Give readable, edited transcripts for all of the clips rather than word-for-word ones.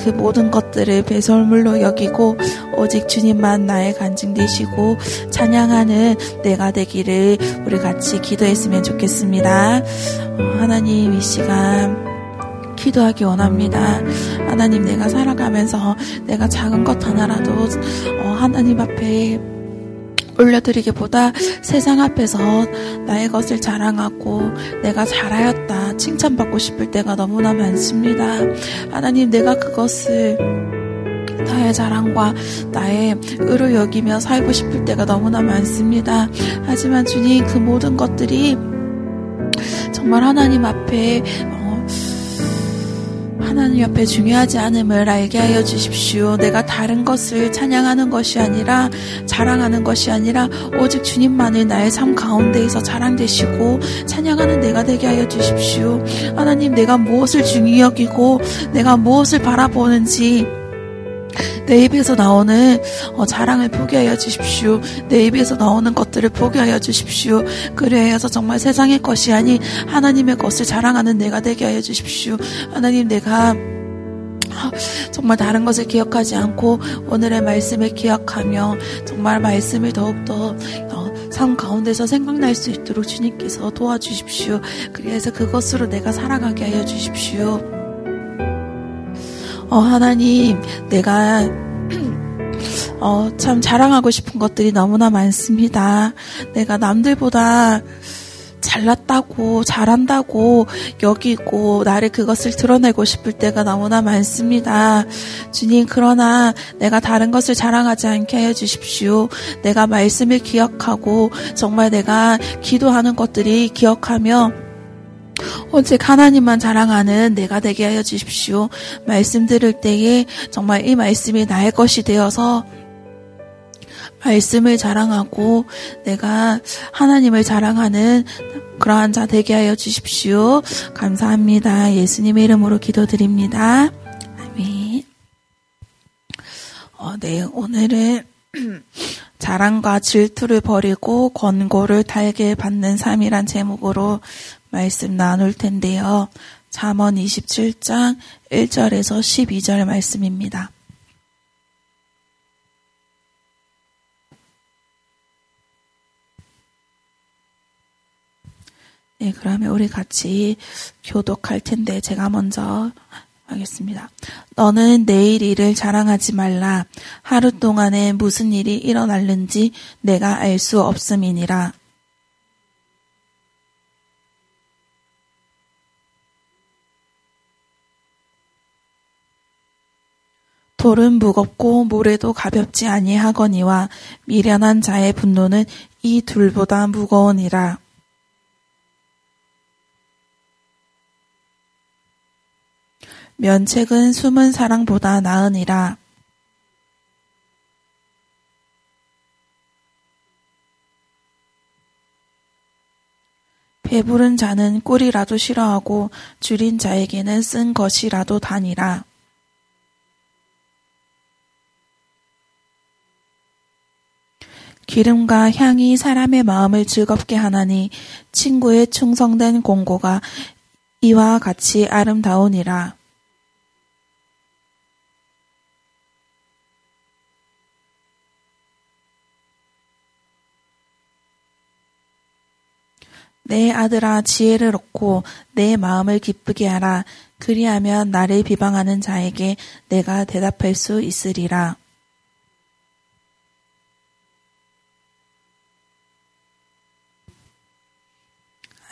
그 모든 것들을 배설물로 여기고 오직 주님만 나의 간증 되시고 찬양하는 내가 되기를 우리 같이 기도했으면 좋겠습니다. 하나님, 이 시간 기도하기 원합니다. 하나님, 내가 살아가면서 내가 작은 것 하나라도 하나님 앞에 올려드리기보다 세상 앞에서 나의 것을 자랑하고 내가 잘하였다 칭찬받고 싶을 때가 너무나 많습니다. 하나님, 내가 그것을 나의 자랑과 나의 의로 여기며 살고 싶을 때가 너무나 많습니다. 하지만 주님, 그 모든 것들이 정말 하나님 앞에 중요하지 않음을 알게 하여 주십시오. 내가 다른 것을 찬양하는 것이 아니라 자랑하는 것이 아니라 오직 주님만을 나의 삶 가운데에서 자랑되시고 찬양하는 내가 되게 하여 주십시오. 하나님, 내가 무엇을 중히 여기고 내가 무엇을 바라보는지 내 입에서 나오는 자랑을 포기하여 주십시오. 내 입에서 나오는 것들을 포기하여 주십시오. 그래서 정말 세상의 것이 아닌 하나님의 것을 자랑하는 내가 되게 하여 주십시오. 하나님, 내가 정말 다른 것을 기억하지 않고 오늘의 말씀을 기억하며 정말 말씀을 더욱더 삶 가운데서 생각날 수 있도록 주님께서 도와주십시오. 그래서 그것으로 내가 살아가게 하여 주십시오. 하나님, 내가 참 자랑하고 싶은 것들이 너무나 많습니다. 내가 남들보다 잘났다고 잘한다고 여기고 나를 그것을 드러내고 싶을 때가 너무나 많습니다. 주님, 그러나 내가 다른 것을 자랑하지 않게 해주십시오. 내가 말씀을 기억하고 정말 내가 기도하는 것들이 기억하며 오직 하나님만 자랑하는 내가 되게 하여 주십시오. 말씀 들을 때에 정말 이 말씀이 나의 것이 되어서 말씀을 자랑하고 내가 하나님을 자랑하는 그러한 자 되게 하여 주십시오. 감사합니다. 예수님의 이름으로 기도드립니다. 아멘. 네, 오늘은 자랑과 질투를 버리고 권고를 달게 받는 삶이란 제목으로 말씀 나눌 텐데요. 잠언 27장 1절에서 12절 말씀입니다. 네, 그러면 우리 같이 교독할 텐데 제가 먼저 하겠습니다. 너는 내일 일을 자랑하지 말라. 하루 동안에 무슨 일이 일어났는지 내가 알 수 없음이니라. 돌은 무겁고 모래도 가볍지 아니하거니와 미련한 자의 분노는 이 둘보다 무거우니라. 면책은 숨은 사랑보다 나으니라. 배부른 자는 꿀이라도 싫어하고 줄인 자에게는 쓴 것이라도 다니라. 기름과 향이 사람의 마음을 즐겁게 하나니 친구의 충성된 공고가 이와 같이 아름다우니라. 내 아들아, 지혜를 얻고 내 마음을 기쁘게 하라. 그리하면 나를 비방하는 자에게 내가 대답할 수 있으리라.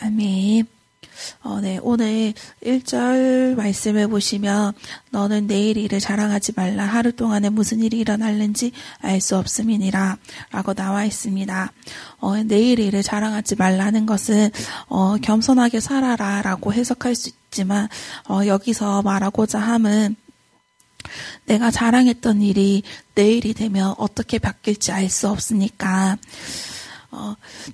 아멘. 네, 오늘 1절 말씀을 보시면 너는 내일 일을 자랑하지 말라. 하루 동안에 무슨 일이 일어날는지 알 수 없음이니라 라고 나와 있습니다. 내일 일을 자랑하지 말라는 것은 겸손하게 살아라 라고 해석할 수 있지만 여기서 말하고자 함은 내가 자랑했던 일이 내일이 되면 어떻게 바뀔지 알 수 없으니까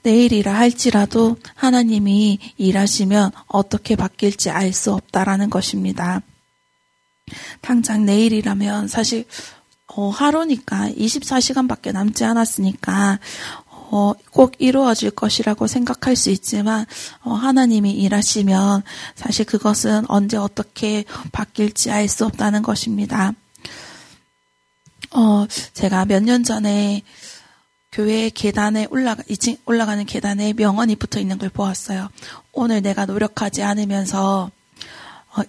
내일이라 할지라도 하나님이 일하시면 어떻게 바뀔지 알 수 없다라는 것입니다. 당장 내일이라면 사실 하루니까 24시간밖에 남지 않았으니까 꼭 이루어질 것이라고 생각할 수 있지만 하나님이 일하시면 사실 그것은 언제 어떻게 바뀔지 알 수 없다는 것입니다. 제가 몇 년 전에 교회 계단에 2층 올라가는 계단에 명언이 붙어 있는 걸 보았어요. 오늘 내가 노력하지 않으면서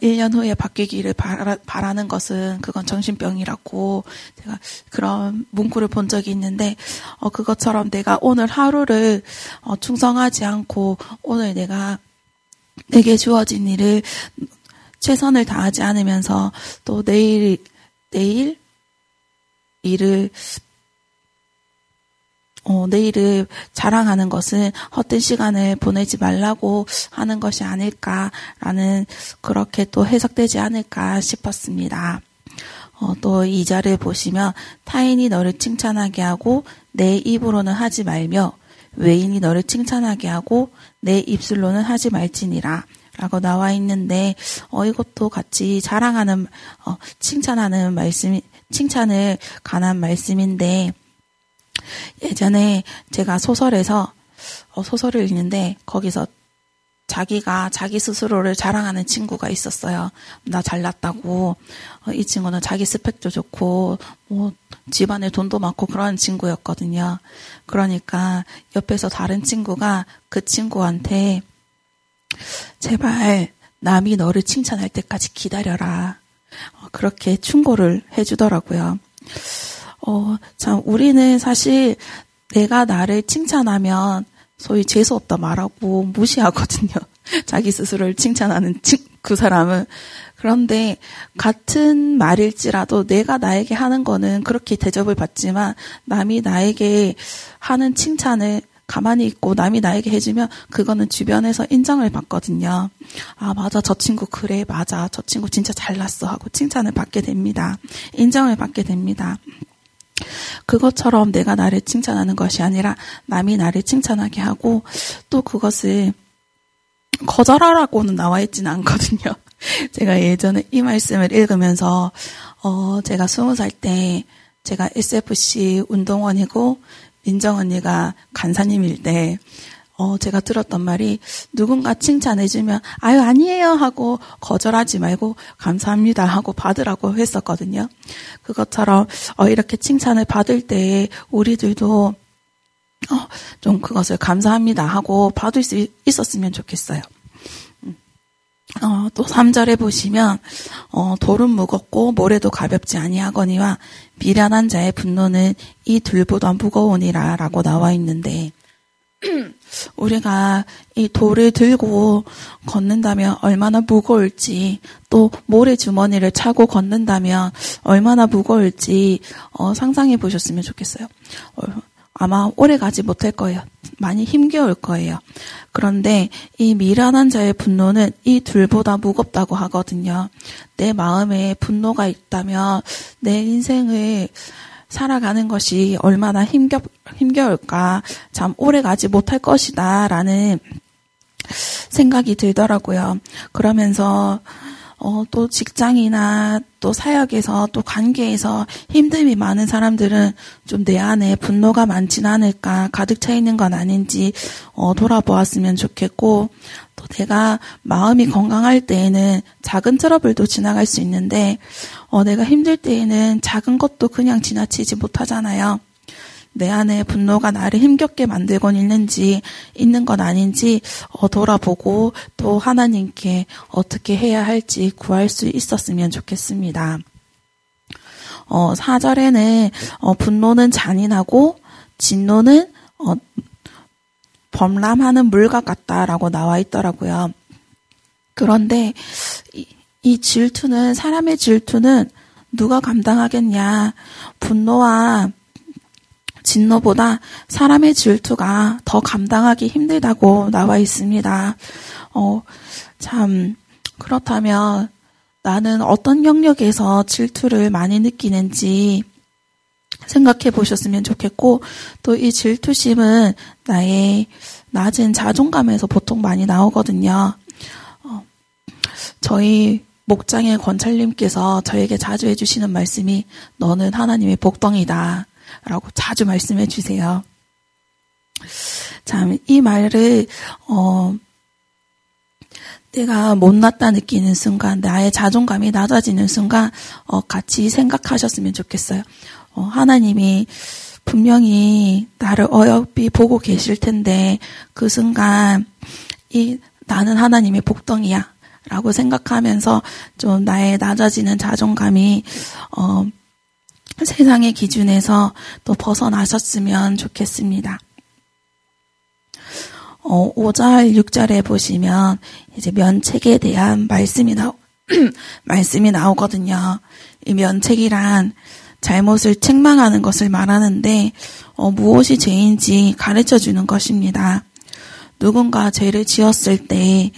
1년 후에 바뀌기를 바라는 것은 그건 정신병이라고 제가 그런 문구를 본 적이 있는데 그것처럼 내가 오늘 하루를 충성하지 않고 오늘 내게 주어진 일을 최선을 다하지 않으면서 또 내일 내일을 자랑하는 것은 헛된 시간을 보내지 말라고 하는 것이 아닐까라는 그렇게 또 해석되지 않을까 싶었습니다. 또 2절을 보시면 타인이 너를 칭찬하게 하고 내 입으로는 하지 말며 외인이 너를 칭찬하게 하고 내 입술로는 하지 말지니라 라고 나와 있는데 이것도 같이 자랑하는 칭찬하는 말씀이 칭찬을 관한 말씀인데 예전에 제가 소설에서 소설을 읽는데 거기서 자기가 자기 스스로를 자랑하는 친구가 있었어요. 나 잘났다고. 이 친구는 자기 스펙도 좋고 집안에 돈도 많고 그런 친구였거든요. 그러니까 옆에서 다른 친구가 그 친구한테 제발 남이 너를 칭찬할 때까지 기다려라. 그렇게 충고를 해주더라고요. 참, 우리는 사실 내가 나를 칭찬하면 소위 재수없다 말하고 무시하거든요. 자기 스스로를 칭찬하는 그 사람은. 그런데 같은 말일지라도 내가 나에게 하는 거는 그렇게 대접을 받지만 남이 나에게 하는 칭찬을 가만히 있고 남이 나에게 해주면 그거는 주변에서 인정을 받거든요. 아, 맞아. 저 친구 그래. 맞아. 저 친구 진짜 잘났어. 하고 칭찬을 받게 됩니다. 인정을 받게 됩니다. 그것처럼 내가 나를 칭찬하는 것이 아니라 남이 나를 칭찬하게 하고 또 그것을 거절하라고는 나와 있지는 않거든요. 제가 예전에 이 말씀을 읽으면서 제가 20살 때 제가 SFC 운동원이고 민정 언니가 간사님일 때 제가 들었던 말이 누군가 칭찬해주면 아유 아니에요 하고 거절하지 말고 감사합니다 하고 받으라고 했었거든요. 그것처럼 이렇게 칭찬을 받을 때 우리들도 좀 그것을 감사합니다 하고 받을 수 있었으면 좋겠어요. 또 3절에 보시면 돌은 무겁고 모래도 가볍지 아니하거니와 미련한 자의 분노는 이 둘보다 무거우니라 라고 나와 있는데 우리가 이 돌을 들고 걷는다면 얼마나 무거울지 또 모래주머니를 차고 걷는다면 얼마나 무거울지 상상해 보셨으면 좋겠어요. 아마 오래 가지 못할 거예요. 많이 힘겨울 거예요. 그런데 이 미련한 자의 분노는 이 둘보다 무겁다고 하거든요. 내 마음에 분노가 있다면 내 인생을 살아가는 것이 얼마나 힘겨울까, 참 오래 가지 못할 것이다, 라는 생각이 들더라고요. 그러면서, 또 직장이나 또 사역에서 또 관계에서 힘듦이 많은 사람들은 좀 내 안에 분노가 많진 않을까, 가득 차 있는 건 아닌지, 돌아보았으면 좋겠고, 또 내가 마음이 건강할 때에는 작은 트러블도 지나갈 수 있는데, 내가 힘들 때에는 작은 것도 그냥 지나치지 못하잖아요. 내 안에 분노가 나를 힘겹게 만들곤 있는 건 아닌지 돌아보고 또 하나님께 어떻게 해야 할지 구할 수 있었으면 좋겠습니다. 4절에는 분노는 잔인하고 진노는 범람하는 물과 같다라고 나와 있더라고요. 그런데 이 질투는 사람의 질투는 누가 감당하겠냐. 분노와 진노보다 사람의 질투가 더 감당하기 힘들다고 나와 있습니다. 참 그렇다면 나는 어떤 영역에서 질투를 많이 느끼는지 생각해 보셨으면 좋겠고 또 이 질투심은 나의 낮은 자존감에서 보통 많이 나오거든요. 저희 목장의 권찰님께서 저에게 자주 해주시는 말씀이 너는 하나님의 복덩이다 라고 자주 말씀해 주세요. 참, 이 말을, 내가 못났다 느끼는 순간, 나의 자존감이 낮아지는 순간, 같이 생각하셨으면 좋겠어요. 하나님이 분명히 나를 어여삐 보고 계실 텐데, 그 순간, 나는 하나님의 복덩이야. 라고 생각하면서 좀 나의 낮아지는 자존감이, 세상의 기준에서 또 벗어나셨으면 좋겠습니다. 5절, 6절에 보시면 이제 면책에 대한 말씀이 나오거든요. 이 면책이란 잘못을 책망하는 것을 말하는데, 무엇이 죄인지 가르쳐 주는 것입니다. 누군가 죄를 지었을 때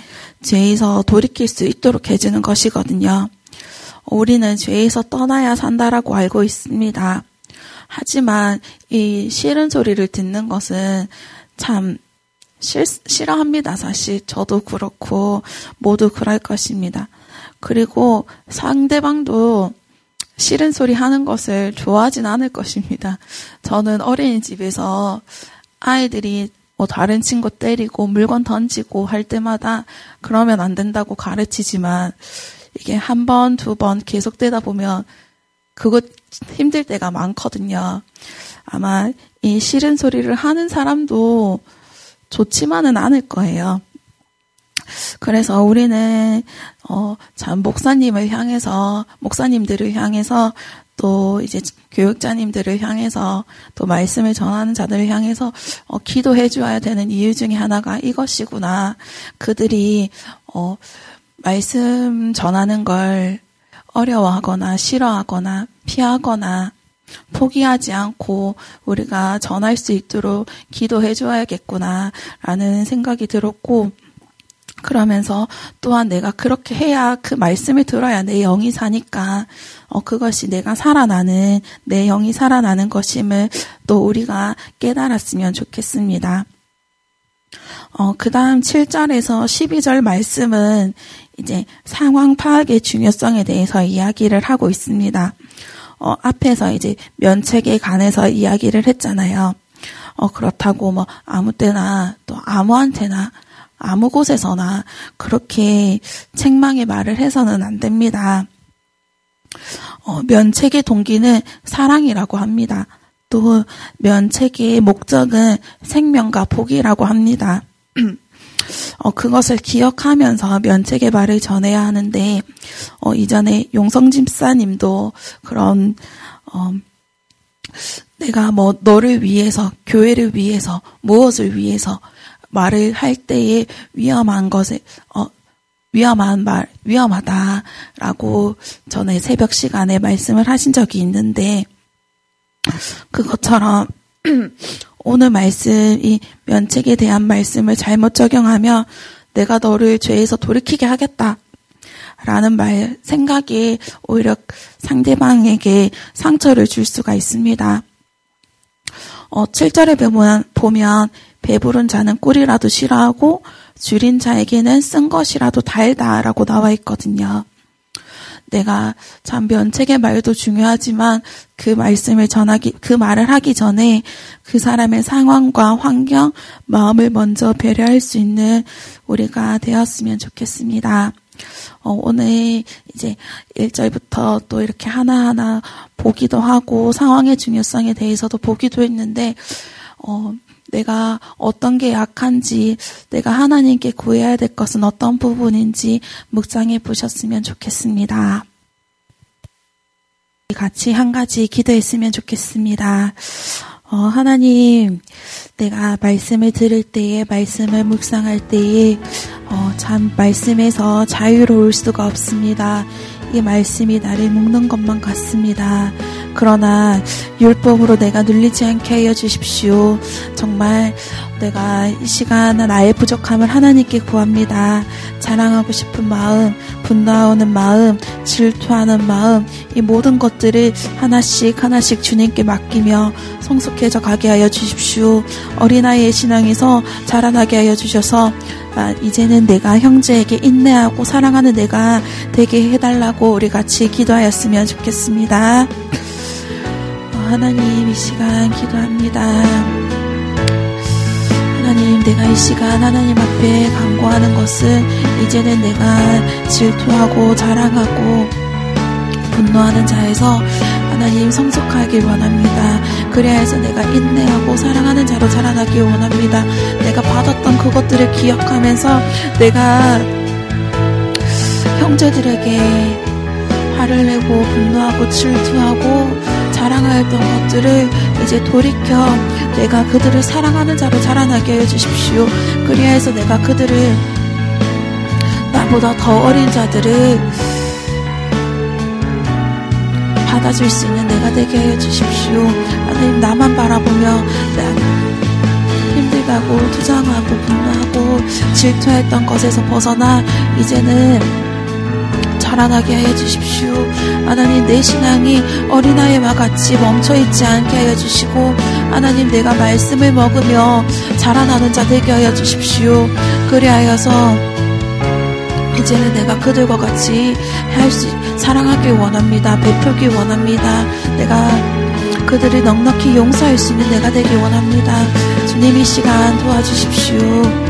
죄에서 돌이킬 수 있도록 해주는 것이거든요. 우리는 죄에서 떠나야 산다라고 알고 있습니다. 하지만 이 싫은 소리를 듣는 것은 참 싫어합니다. 사실 저도 그렇고 모두 그럴 것입니다. 그리고 상대방도 싫은 소리 하는 것을 좋아하진 않을 것입니다. 저는 어린이집에서 아이들이 다른 친구 때리고 물건 던지고 할 때마다 그러면 안 된다고 가르치지만 이게 한 번, 두 번 계속되다 보면 그거 힘들 때가 많거든요. 아마 이 싫은 소리를 하는 사람도 좋지만은 않을 거예요. 그래서 우리는 참 목사님들을 향해서 또 이제 교육자님들을 향해서 또 말씀을 전하는 자들을 향해서 기도해 주어야 되는 이유 중에 하나가 이것이구나. 그들이 말씀 전하는 걸 어려워하거나 싫어하거나 피하거나 포기하지 않고 우리가 전할 수 있도록 기도해 줘야겠구나 라는 생각이 들었고, 그러면서 또한 내가 그렇게 해야 그 말씀을 들어야 내 영이 사니까 그것이 내 영이 살아나는 것임을 또 우리가 깨달았으면 좋겠습니다. 그 다음 7절에서 12절 말씀은 이제 상황 파악의 중요성에 대해서 이야기를 하고 있습니다. 앞에서 이제 면책에 관해서 이야기를 했잖아요. 그렇다고 아무 때나 또 아무한테나 아무 곳에서나 그렇게 책망의 말을 해서는 안 됩니다. 면책의 동기는 사랑이라고 합니다. 또 면책의 목적은 생명과 복이라고 합니다. 그것을 기억하면서 면책의 말을 전해야 하는데, 이전에 용성 집사님도 그런, 내가 너를 위해서, 교회를 위해서, 무엇을 위해서 말을 할 때에 위험하다라고 전에 새벽 시간에 말씀을 하신 적이 있는데, 그것처럼, 오늘 이 면책에 대한 말씀을 잘못 적용하면 내가 너를 죄에서 돌이키게 하겠다라는 생각이 오히려 상대방에게 상처를 줄 수가 있습니다. 7절에 보면 배부른 자는 꿀이라도 싫어하고 줄인 자에게는 쓴 것이라도 달다라고 나와 있거든요. 내가 참 면책의 말도 중요하지만 그 말을 하기 전에 그 사람의 상황과 환경, 마음을 먼저 배려할 수 있는 우리가 되었으면 좋겠습니다. 오늘 이제 1절부터 또 이렇게 하나하나 보기도 하고 상황의 중요성에 대해서도 보기도 했는데, 내가 어떤 게 약한지, 내가 하나님께 구해야 될 것은 어떤 부분인지 묵상해 보셨으면 좋겠습니다. 같이 한 가지 기도했으면 좋겠습니다. 하나님, 내가 말씀을 들을 때에, 말씀을 묵상할 때에, 참 말씀에서 자유로울 수가 없습니다. 이 말씀이 나를 묶는 것만 같습니다. 그러나 율법으로 내가 눌리지 않게 하여 주십시오. 정말 내가 이 시간 나의 부족함을 하나님께 구합니다. 자랑하고 싶은 마음, 분노하는 마음, 질투하는 마음, 이 모든 것들을 하나씩 하나씩 주님께 맡기며 성숙해져 가게 하여 주십시오. 어린아이의 신앙에서 자라나게 하여 주셔서 이제는 내가 형제에게 인내하고 사랑하는 내가 되게 해달라고 우리 같이 기도하였으면 좋겠습니다. 하나님, 이 시간 기도합니다. 하나님, 내가 이 시간 하나님 앞에 간구하는 것은 이제는 내가 질투하고 자랑하고 분노하는 자에서 하나님 성숙하길 원합니다. 그래야 해서 내가 인내하고 사랑하는 자로 자라나길 원합니다. 내가 받았던 그것들을 기억하면서 내가 형제들에게 화를 내고 분노하고 질투하고 자랑하였던 것들을 이제 돌이켜 내가 그들을 사랑하는 자로 자라나게 해주십시오. 그래야 해서 내가 그들을 나보다 더 어린 자들을 받아줄 수 있는 내가 되게 해주십시오. 하나님, 나만 바라보며 힘들다고 투정하고 분노하고 질투했던 것에서 벗어나 이제는 자라나게 해주십시오. 하나님, 내 신앙이 어린아이와 같이 멈춰있지 않게 해주시고 하나님, 내가 말씀을 먹으며 자라나는 자 되게 해주십시오. 그리하여서 이제는 내가 그들과 같이 사랑하길 원합니다. 베풀길 원합니다. 내가 그들을 넉넉히 용서할 수 있는 내가 되길 원합니다. 주님, 이 시간 도와주십시오.